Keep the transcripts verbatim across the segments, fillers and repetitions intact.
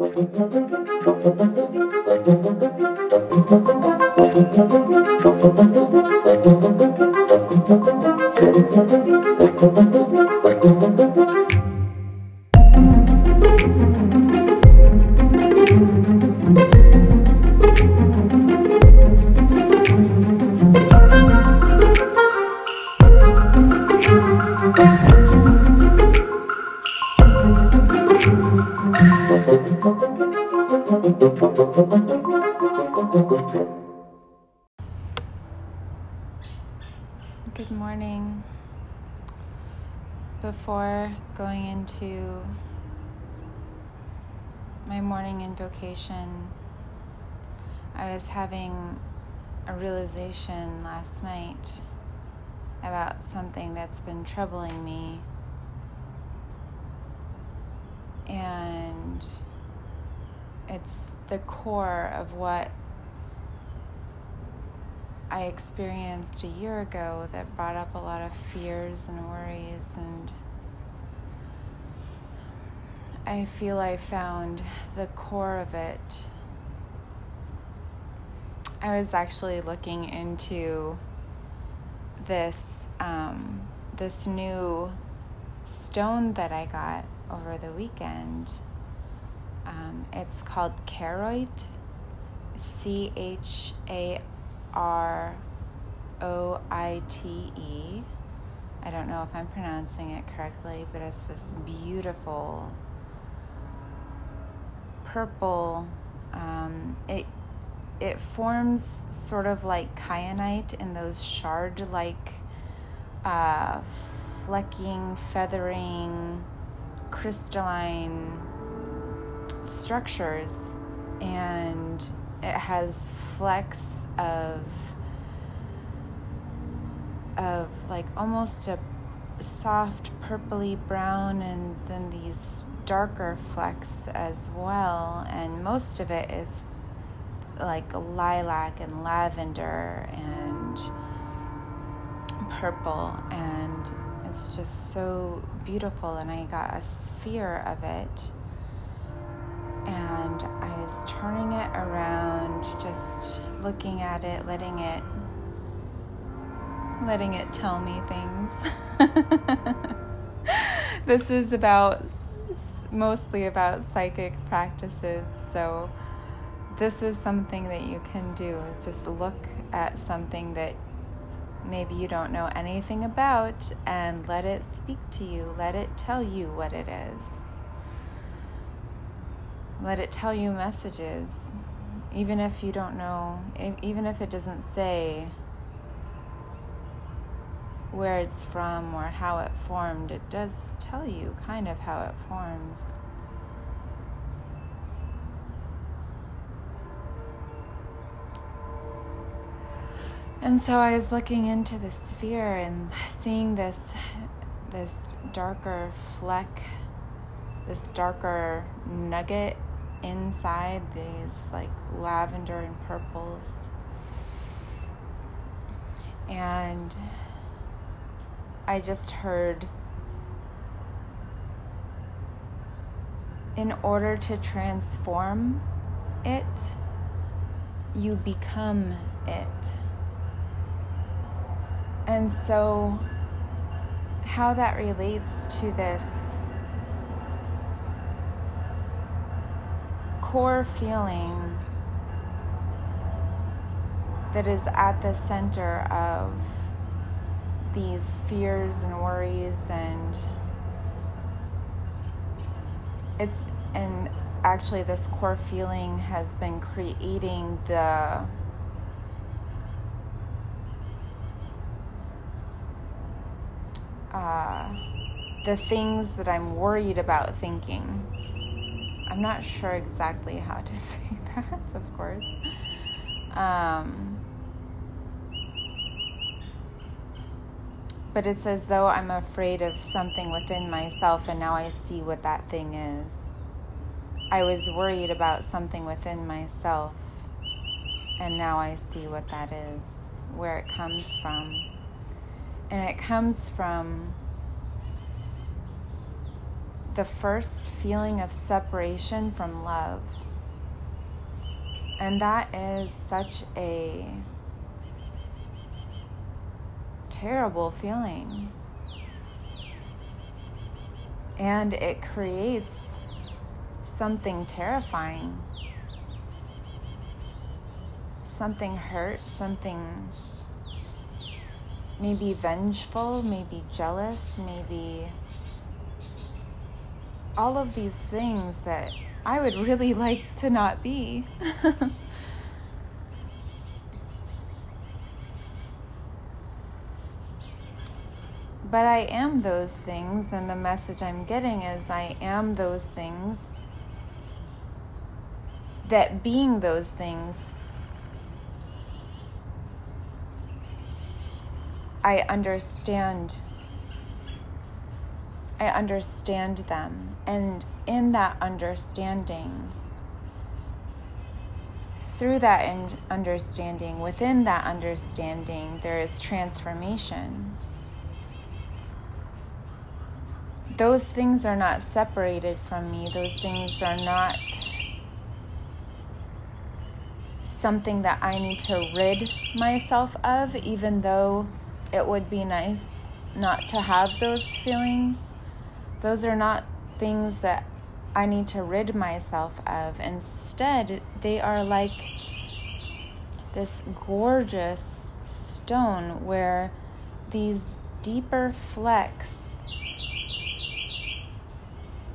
Good morning. Before going into my morning invocation, I was having a realization last night about something that's been troubling me. And it's the core of what I experienced a year ago that brought up a lot of fears and worries, and I feel I found the core of it. I was actually looking into this um, this new stone that I got over the weekend. Um, it's called charoid, C H A R O I T E. I don't know if I'm pronouncing it correctly, but it's this beautiful purple. Um, it it forms sort of like kyanite in those shard-like, uh, flecking, feathering, crystalline structures, and it has flecks of of like almost a soft purpley brown, and then these darker flecks as well, and most of it is like lilac and lavender and purple, and it's just so beautiful. And I got a sphere of it, and I was turning it around, just looking at it, letting it, letting it tell me things. This is about, mostly about psychic practices, so this is something that you can do, just look at something that maybe you don't know anything about and let it speak to you, let it tell you what it is. Let it tell you messages, even if you don't know, even if it doesn't say where it's from or how it formed. It does tell you kind of how it forms. And so I was looking into the sphere and seeing this, this darker fleck, this darker nugget inside these like lavender and purples, and I just heard, in order to transform it, you become it. And so how that relates to this core feeling that is at the center of these fears and worries, and it's and actually this core feeling has been creating the uh, the things that I'm worried about thinking. I'm not sure exactly how to say that, of course. Um, but it's as though I'm afraid of something within myself, and now I see what that thing is. I was worried about something within myself, and now I see what that is, where it comes from. And it comes from the first feeling of separation from love. And that is such a terrible feeling. And it creates something terrifying, something hurt, something maybe vengeful, maybe jealous, maybe all of these things that I would really like to not be. But I am those things, and the message I'm getting is I am those things, that being those things, I understand, I understand them, and in that understanding, through that understanding, within that understanding, there is transformation. Those things are not separated from me. Those things are not something that I need to rid myself of, even though it would be nice not to have those feelings. Those are not things that I need to rid myself of. Instead, they are like this gorgeous stone where these deeper flecks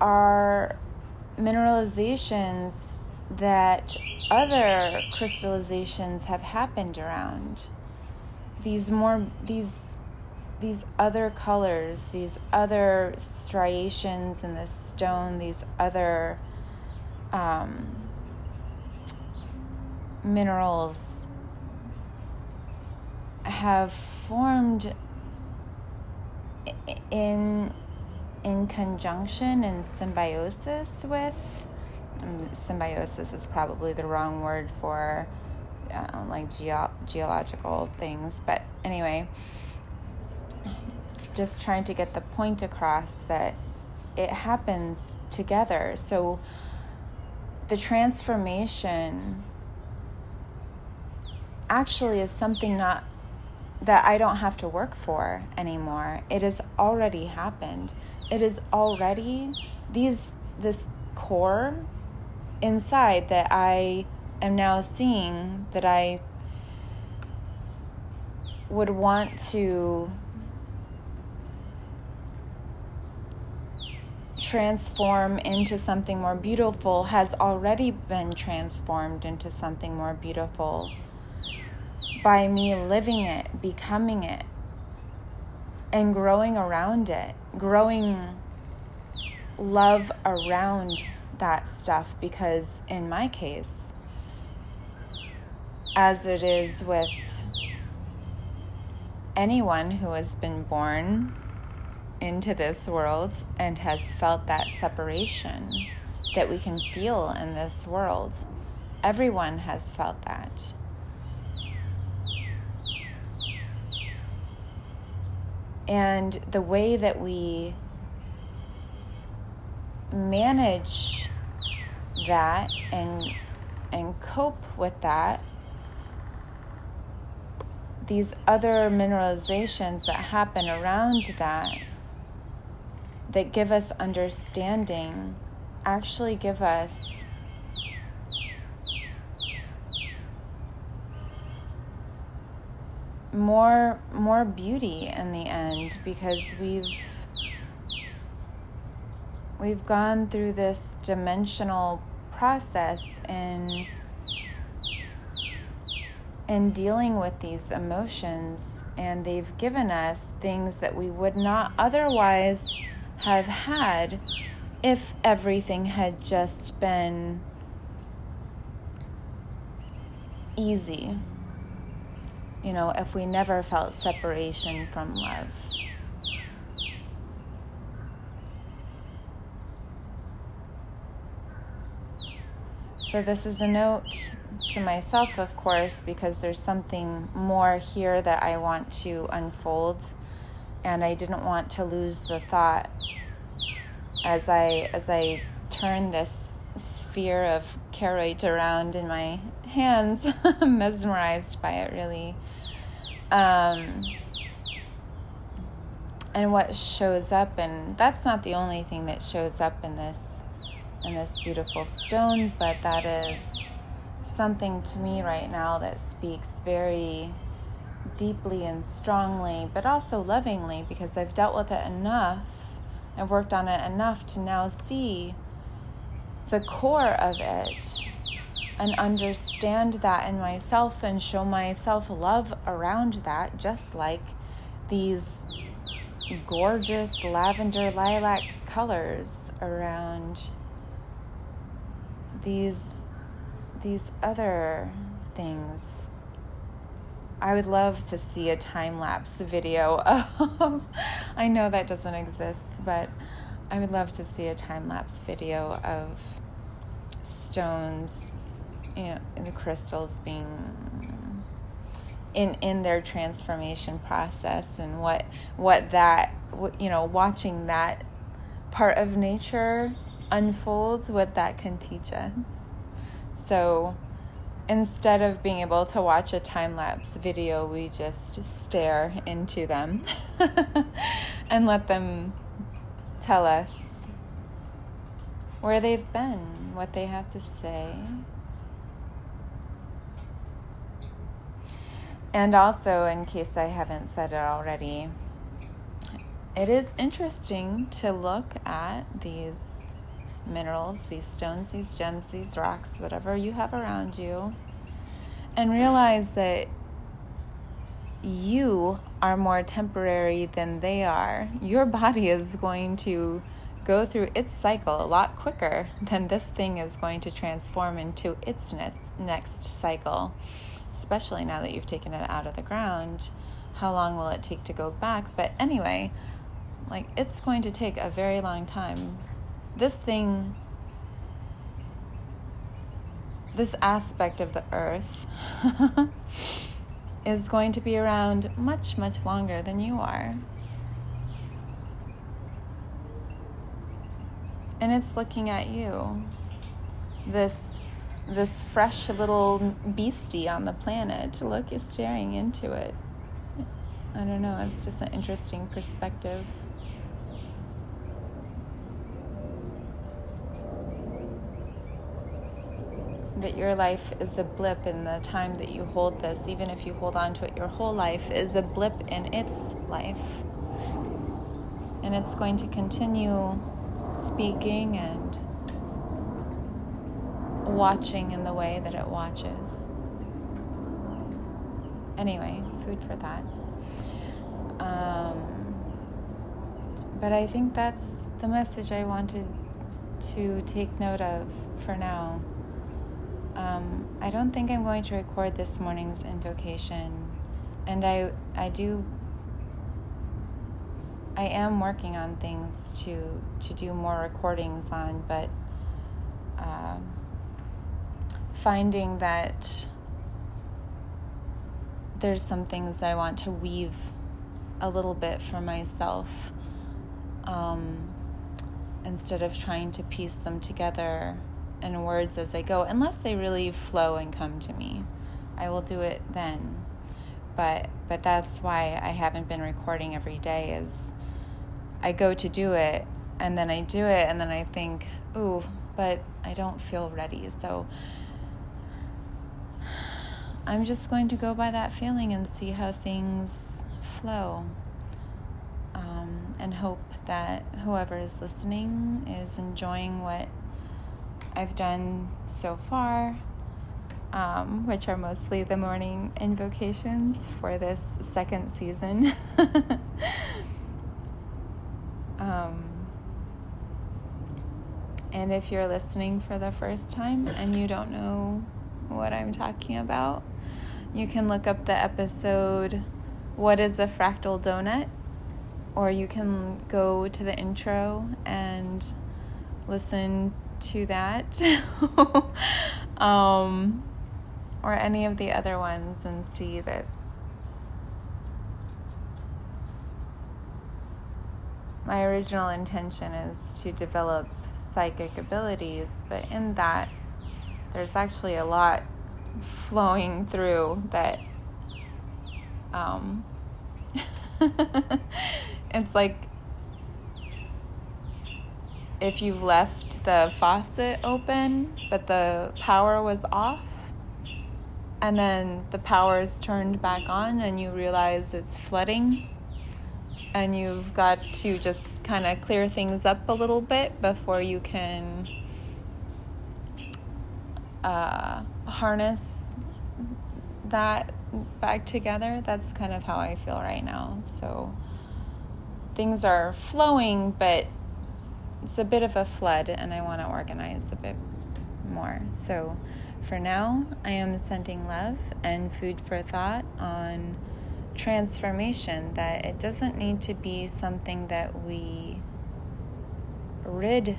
are mineralizations that other crystallizations have happened around. These more these these other colors, these other striations in the stone, these other um, minerals have formed in. in conjunction and symbiosis with, um, symbiosis is probably the wrong word for uh, like geo- geological things, but anyway, just trying to get the point across that it happens together. So the transformation actually is something not that I don't have to work for anymore. It has already happened. It is already these this core inside that I am now seeing that I would want to transform into something more beautiful has already been transformed into something more beautiful by me living it, becoming it, and growing around it, growing love around that stuff, because in my case, as it is with anyone who has been born into this world and has felt that separation that we can feel in this world, everyone has felt that. And the way that we manage that and and cope with that, these other mineralizations that happen around that, that give us understanding, actually give us more more beauty in the end, because we've we've gone through this dimensional process in in dealing with these emotions, and they've given us things that we would not otherwise have had if everything had just been easy. You know, if we never felt separation from love. So this is a note to myself, of course, because there's something more here that I want to unfold, and I didn't want to lose the thought as I as I turn this sphere of charoid around in my hands. I'm mesmerized by it, really. Um, and what shows up, and that's not the only thing that shows up in this in this beautiful stone, but that is something to me right now that speaks very deeply and strongly, but also lovingly, because I've dealt with it enough, I've worked on it enough to now see the core of it and understand that in myself and show myself love around that, just like these gorgeous lavender lilac colors around these these other things. I would love to see a time-lapse video of, I know that doesn't exist, but I would love to see a time-lapse video of stones, you know, and the crystals being in in their transformation process, and what what that, what, you know, watching that part of nature unfolds, what that can teach us. So instead of being able to watch a time-lapse video, we just stare into them and let them tell us where they've been, what they have to say. And also, in case I haven't said it already, it is interesting to look at these minerals, these stones, these gems, these rocks, whatever you have around you, and realize that you are more temporary than they are. Your body is going to go through its cycle a lot quicker than this thing is going to transform into its ne- next cycle, especially now that you've taken it out of the ground. How long will it take to go back? But anyway, like, it's going to take a very long time. This thing, this aspect of the earth is going to be around much, much longer than you are. And it's looking at you, this this fresh little beastie on the planet. Look, is staring into it. I don't know, it's just an interesting perspective. That your life is a blip in the time that you hold this, even if you hold on to it your whole life, is a blip in its life. And it's going to continue speaking and watching in the way that it watches. Anyway, food for that. Um, but I think that's the message I wanted to take note of for now. Um, I don't think I'm going to record this morning's invocation, and I I do I am working on things to to do more recordings on, but uh, finding that there's some things that I want to weave a little bit for myself, um, instead of trying to piece them together and words as I go, unless they really flow and come to me. I will do it then. But but that's why I haven't been recording every day, is I go to do it, and then I do it, and then I think, ooh, but I don't feel ready. So I'm just going to go by that feeling and see how things flow. Um, and hope that whoever is listening is enjoying what I've done so far, um, which are mostly the morning invocations for this second season. um, and if you're listening for the first time and you don't know what I'm talking about, you can look up the episode, What is a Fractal Donut? Or you can go to the intro and listen to that um, or any of the other ones and see that my original intention is to develop psychic abilities, but in that, there's actually a lot flowing through that, um, it's like if you've left the faucet open, but the power was off, and then the power is turned back on and you realize it's flooding, and you've got to just kind of clear things up a little bit before you can uh, harness that back together. That's kind of how I feel right now. So things are flowing, but it's a bit of a flood, and I want to organize a bit more. So for now, I am sending love and food for thought on transformation, that it doesn't need to be something that we rid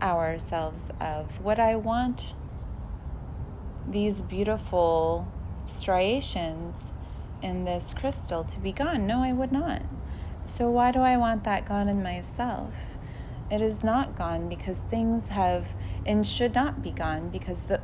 ourselves of. Would I want these beautiful striations in this crystal to be gone? No, I would not. So why do I want that gone in myself? It is not gone because things have, and should not be gone, because the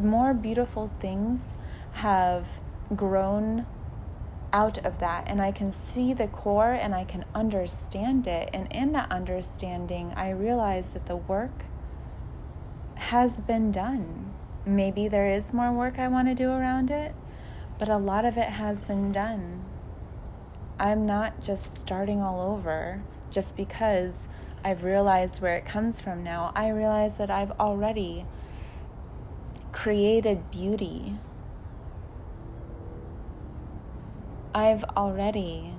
more beautiful things have grown out of that, and I can see the core and I can understand it, and in that understanding I realize that the work has been done. Maybe there is more work I want to do around it, but a lot of it has been done. I'm not just starting all over just because I've realized where it comes from now. I realize that I've already created beauty. I've already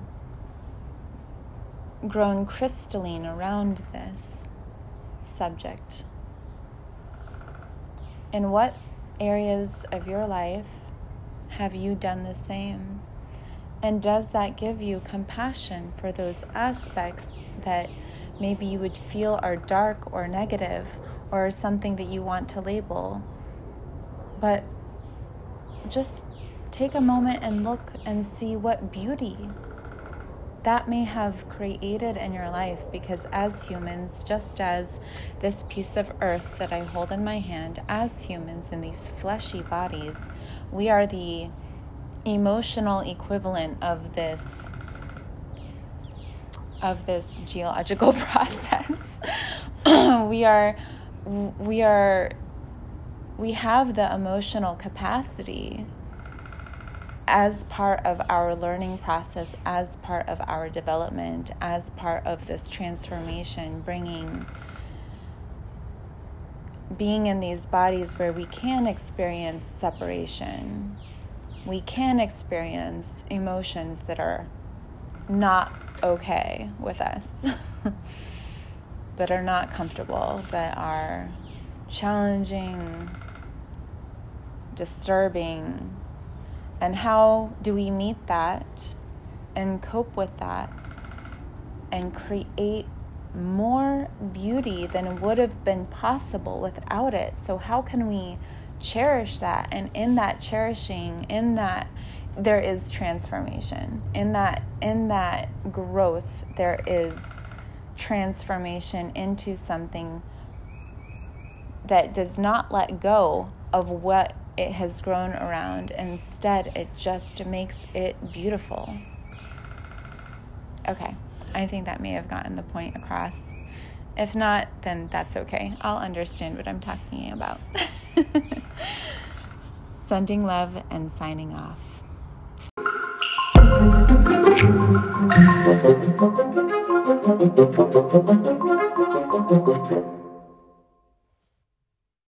grown crystalline around this subject. In what areas of your life have you done the same? And does that give you compassion for those aspects that maybe you would feel are dark or negative or something that you want to label? But just take a moment and look and see what beauty that may have created in your life, because as humans, just as this piece of earth that I hold in my hand, as humans in these fleshy bodies, we are the emotional equivalent of this of this geological process. we are we are we have the emotional capacity as part of our learning process, as part of our development, as part of this transformation, bringing, being in these bodies where we can experience separation. We can experience emotions that are not okay with us, that are not comfortable, that are challenging, disturbing. And how do we meet that and cope with that and create more beauty than would have been possible without it? So how can we cherish that? And in that cherishing, in that there is transformation. In that, in that growth, there is transformation into something that does not let go of what it has grown around. Instead, it just makes it beautiful. Okay, I think that may have gotten the point across. If not, then that's okay. I'll understand what I'm talking about. Sending love and signing off.